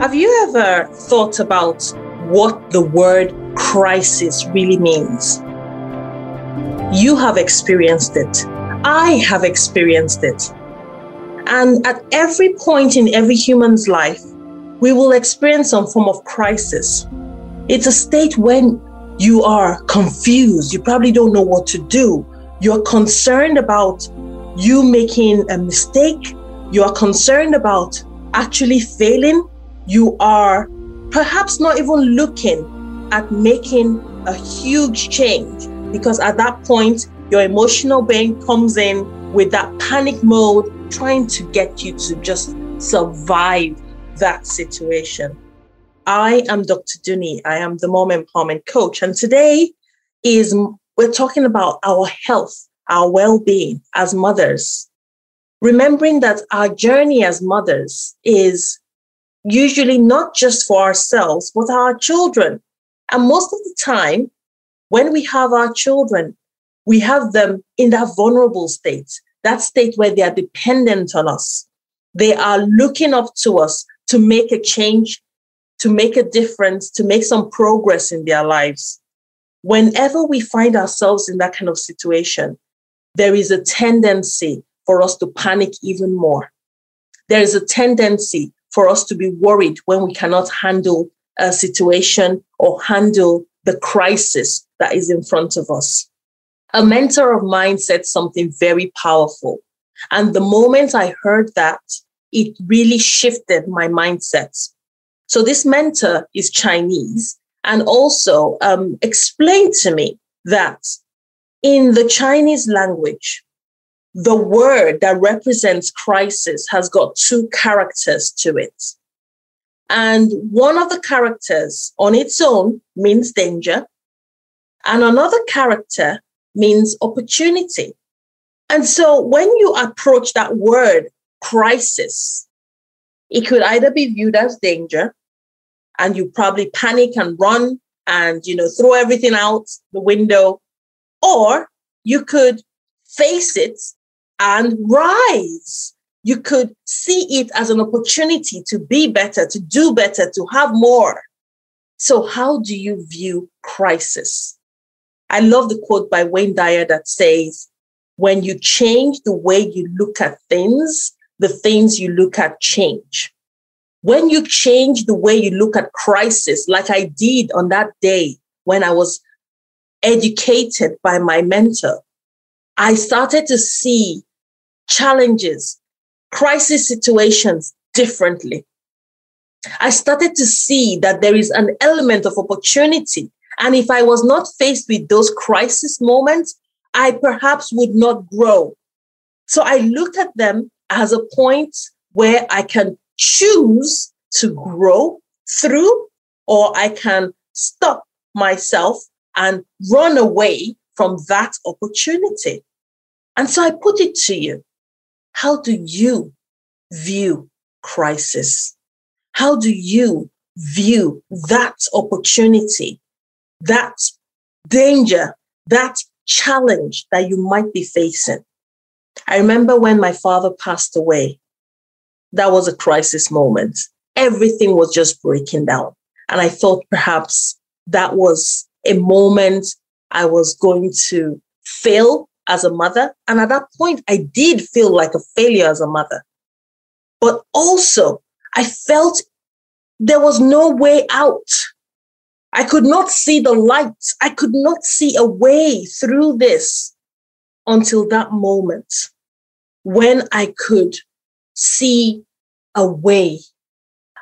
Have you ever thought about what the word crisis really means? You have experienced it. I have experienced it. And at every point in every human's life, we will experience some form of crisis. It's a state when you are confused. You probably don't know what to do. You're concerned about you making a mistake. You are concerned about actually failing. You are perhaps not even looking at making a huge change, because at that point, your emotional brain comes in with that panic mode, trying to get you to just survive that situation. I am Dr. Dunni. I am the Mom Empowerment Coach. And today we're talking about our health, our well-being as mothers. Remembering that our journey as mothers is usually not just for ourselves, but our children. And most of the time, when we have our children, we have them in that vulnerable state, that state where they are dependent on us. They are looking up to us to make a change, to make a difference, to make some progress in their lives. Whenever we find ourselves in that kind of situation, there is a tendency for us to panic even more. There is a tendency for us to be worried when we cannot handle a situation or handle the crisis that is in front of us. A mentor of mine said something very powerful. And the moment I heard that, it really shifted my mindset. So this mentor is Chinese and also explained to me that in the Chinese language, the word that represents crisis has got two characters to it. And one of the characters on its own means danger, and another character means opportunity. And so when you approach that word crisis, it could either be viewed as danger, and you probably panic and run and, throw everything out the window, or you could face it and rise. You could see it as an opportunity to be better, to do better, to have more. So how do you view crisis? I love the quote by Wayne Dyer that says, when you change the way you look at things, the things you look at change. When you change the way you look at crisis, like I did on that day when I was educated by my mentor, I started to see challenges, crisis situations differently. I started to see that there is an element of opportunity. And if I was not faced with those crisis moments, I perhaps would not grow. So I look at them as a point where I can choose to grow through, or I can stop myself and run away from that opportunity. And so I put it to you. How do you view crisis? How do you view that opportunity, that danger, that challenge that you might be facing? I remember when my father passed away, that was a crisis moment. Everything was just breaking down. And I thought perhaps that was a moment I was going to fail as a mother. And at that point, I did feel like a failure as a mother. But also, I felt there was no way out. I could not see the light. I could not see a way through this. Until that moment when I could see a way.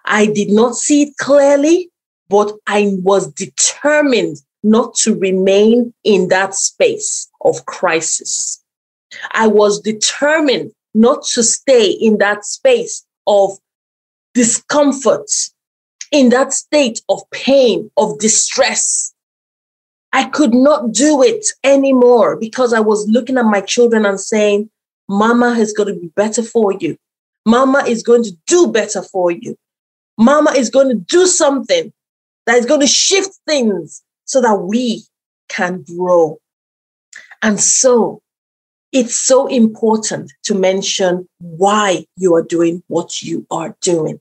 I did not see it clearly, but I was determined not to remain in that space of crisis. I was determined not to stay in that space of discomfort, in that state of pain, of distress. I could not do it anymore because I was looking at my children and saying, Mama is going to be better for you. Mama is going to do better for you. Mama is going to do something that is going to shift things so that we can grow. And so It's so important to mention why you are doing what you are doing.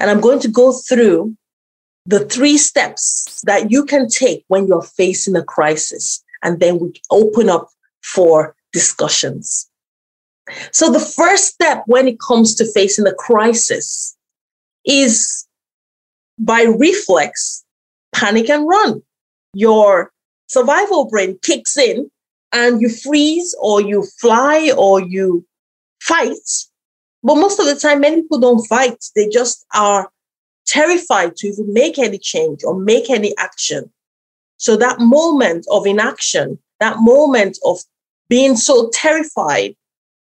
And I'm going to go through the 3 steps that you can take when you're facing a crisis, and then we open up for discussions. So the first step when it comes to facing a crisis is, by reflex, panic and run. Your survival brain kicks in and you freeze or you fly or you fight. But most of the time, many people don't fight. They just are terrified to even make any change or make any action. So that moment of inaction, that moment of being so terrified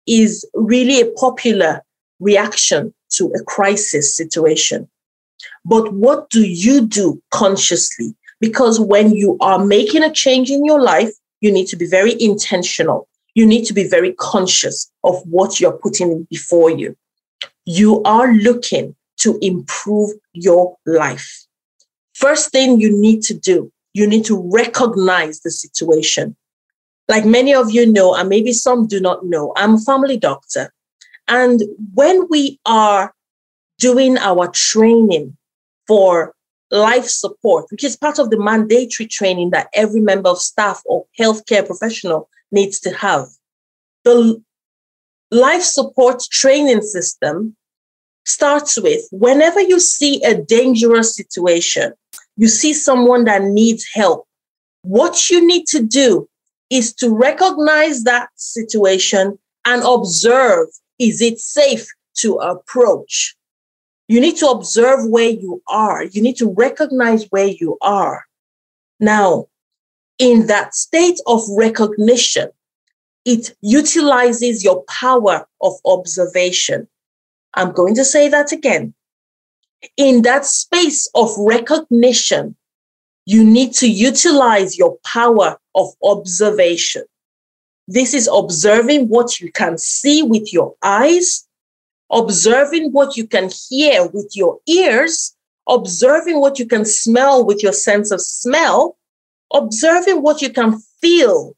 is really a popular reaction to a crisis situation. But what do you do consciously? Because when you are making a change in your life, you need to be very intentional. You need to be very conscious of what you're putting before you. You are looking to improve your life. First thing you need to do, you need to recognize the situation. Like many of you know, and maybe some do not know, I'm a family doctor. And when we are doing our training for life support, which is part of the mandatory training that every member of staff or healthcare professional needs to have, the life support training system starts with, whenever you see a dangerous situation, you see someone that needs help, what you need to do is to recognize that situation and observe, is it safe to approach? You need to observe where you are. You need to recognize where you are. Now, in that state of recognition, it utilizes your power of observation. I'm going to say that again. In that space of recognition, you need to utilize your power of observation. This is observing what you can see with your eyes, observing what you can hear with your ears, observing what you can smell with your sense of smell, observing what you can feel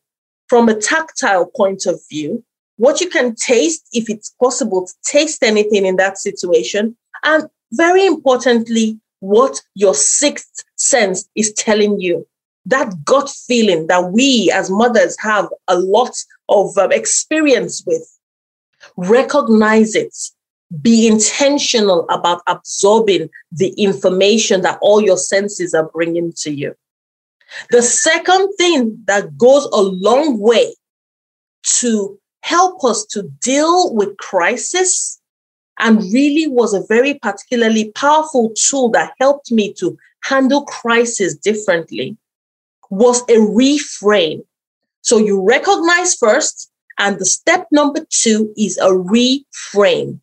from a tactile point of view, what you can taste, if it's possible to taste anything in that situation, and very importantly, what your sixth sense is telling you. That gut feeling that we as mothers have a lot of experience with. Recognize it. Be intentional about absorbing the information that all your senses are bringing to you. The second thing that goes a long way to help us to deal with crisis, and really was a very particularly powerful tool that helped me to handle crisis differently, was a reframe. So you recognize first, and the step number 2 is a reframe.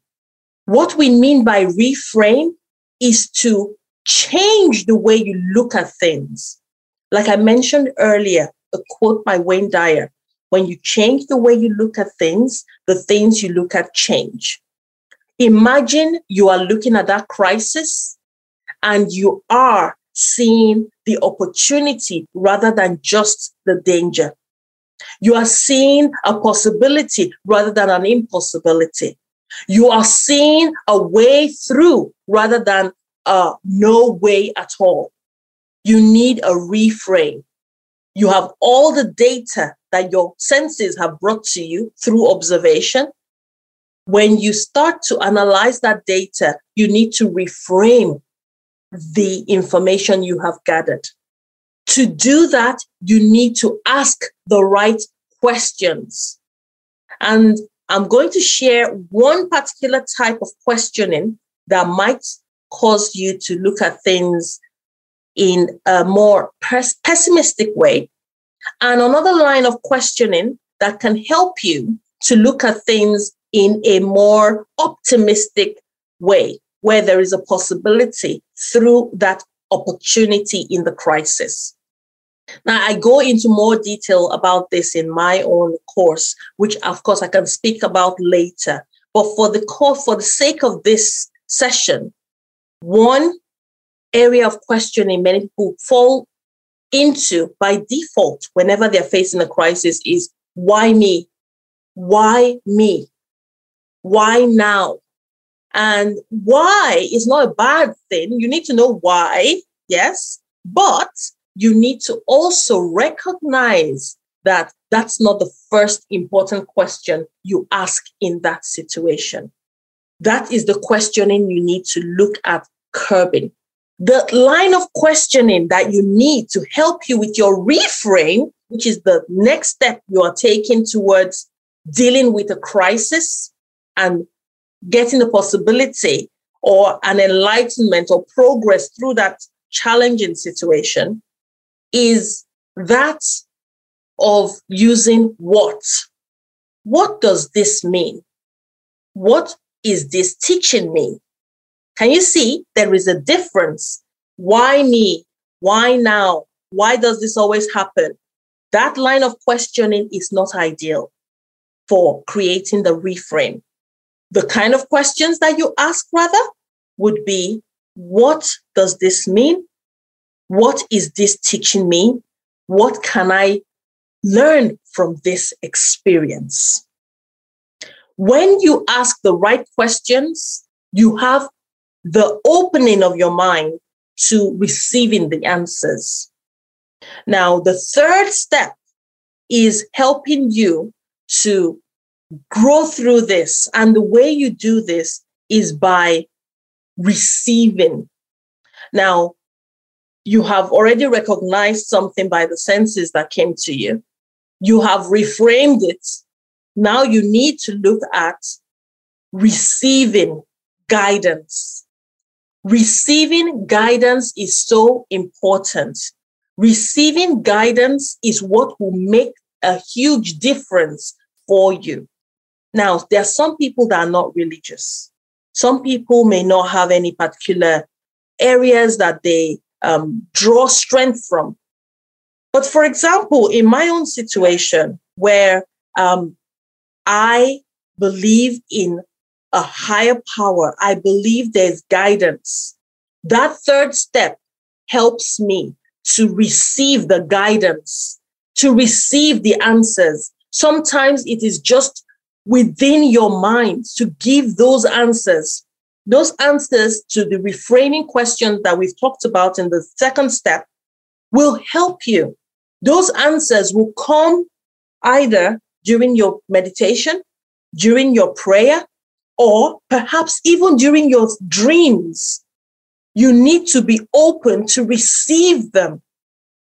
What we mean by reframe is to change the way you look at things. Like I mentioned earlier, a quote by Wayne Dyer, when you change the way you look at things, the things you look at change. Imagine you are looking at that crisis and you are seeing the opportunity rather than just the danger. You are seeing a possibility rather than an impossibility. You are seeing a way through rather than a no way at all. You need a reframe. You have all the data that your senses have brought to you through observation. When you start to analyze that data, you need to reframe the information you have gathered. To do that, you need to ask the right questions. And I'm going to share one particular type of questioning that might cause you to look at things in a more pessimistic way, and another line of questioning that can help you to look at things in a more optimistic way, where there is a possibility through that opportunity in the crisis. Now, I go into more detail about this in my own course, which of course I can speak about later. But for the sake of this session, one area of questioning many people fall into by default whenever they're facing a crisis is, why me? why me? Why now? And why is not a bad thing. You need to know why, yes, but you need to also recognize that that's not the first important question you ask in that situation. That is the questioning you need to look at curbing. The line of questioning that you need to help you with your reframe, which is the next step you are taking towards dealing with a crisis and getting a possibility or an enlightenment or progress through that challenging situation, is that of using what? What does this mean? What is this teaching me? Can you see there is a difference? Why me? Why now? Why does this always happen? That line of questioning is not ideal for creating the reframe. The kind of questions that you ask, rather, would be, what does this mean? What is this teaching me? What can I learn from this experience? When you ask the right questions, you have the opening of your mind to receiving the answers. Now, the third step is helping you to grow through this. And the way you do this is by receiving. Now, you have already recognized something by the senses that came to you. You have reframed it. Now you need to look at receiving guidance. Receiving guidance is so important. Receiving guidance is what will make a huge difference for you. Now, there are some people that are not religious. Some people may not have any particular areas that they draw strength from. But for example, in my own situation where I believe in a higher power, I believe there's guidance. That third step helps me to receive the guidance, to receive the answers. Sometimes it is just within your mind to give those answers to the reframing questions that we've talked about in the second step will help you. Those answers will come either during your meditation, during your prayer, or perhaps even during your dreams. You need to be open to receive them.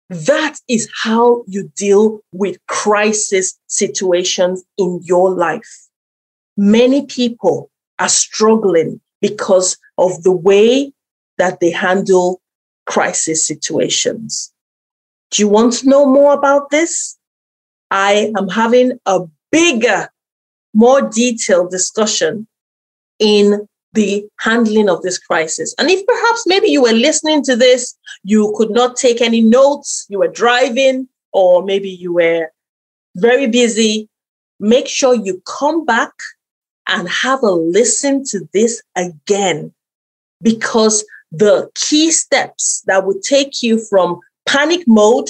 That is how you deal with crisis situations in your life. Many people are struggling because of the way that they handle crisis situations. Do you want to know more about this? I am having a bigger, more detailed discussion in the handling of this crisis. And if perhaps maybe you were listening to this, you could not take any notes, you were driving, or maybe you were very busy, make sure you come back and have a listen to this again, because the key steps that would take you from panic mode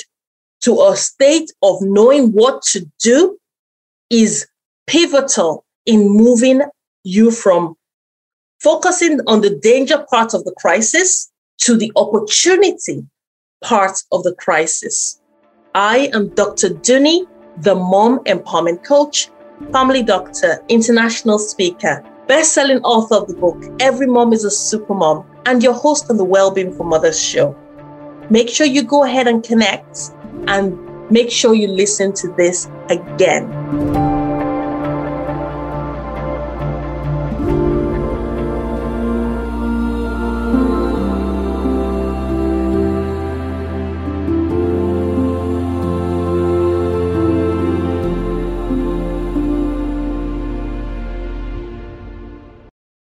to a state of knowing what to do is pivotal in moving you from focusing on the danger part of the crisis to the opportunity part of the crisis. I am Dr. Dunni, the Mom Empowerment Coach, family doctor, international speaker, best-selling author of the book, Every Mom is a Super Mom, and your host on the Wellbeing for Mothers show. Make sure you go ahead and connect, and make sure you listen to this again.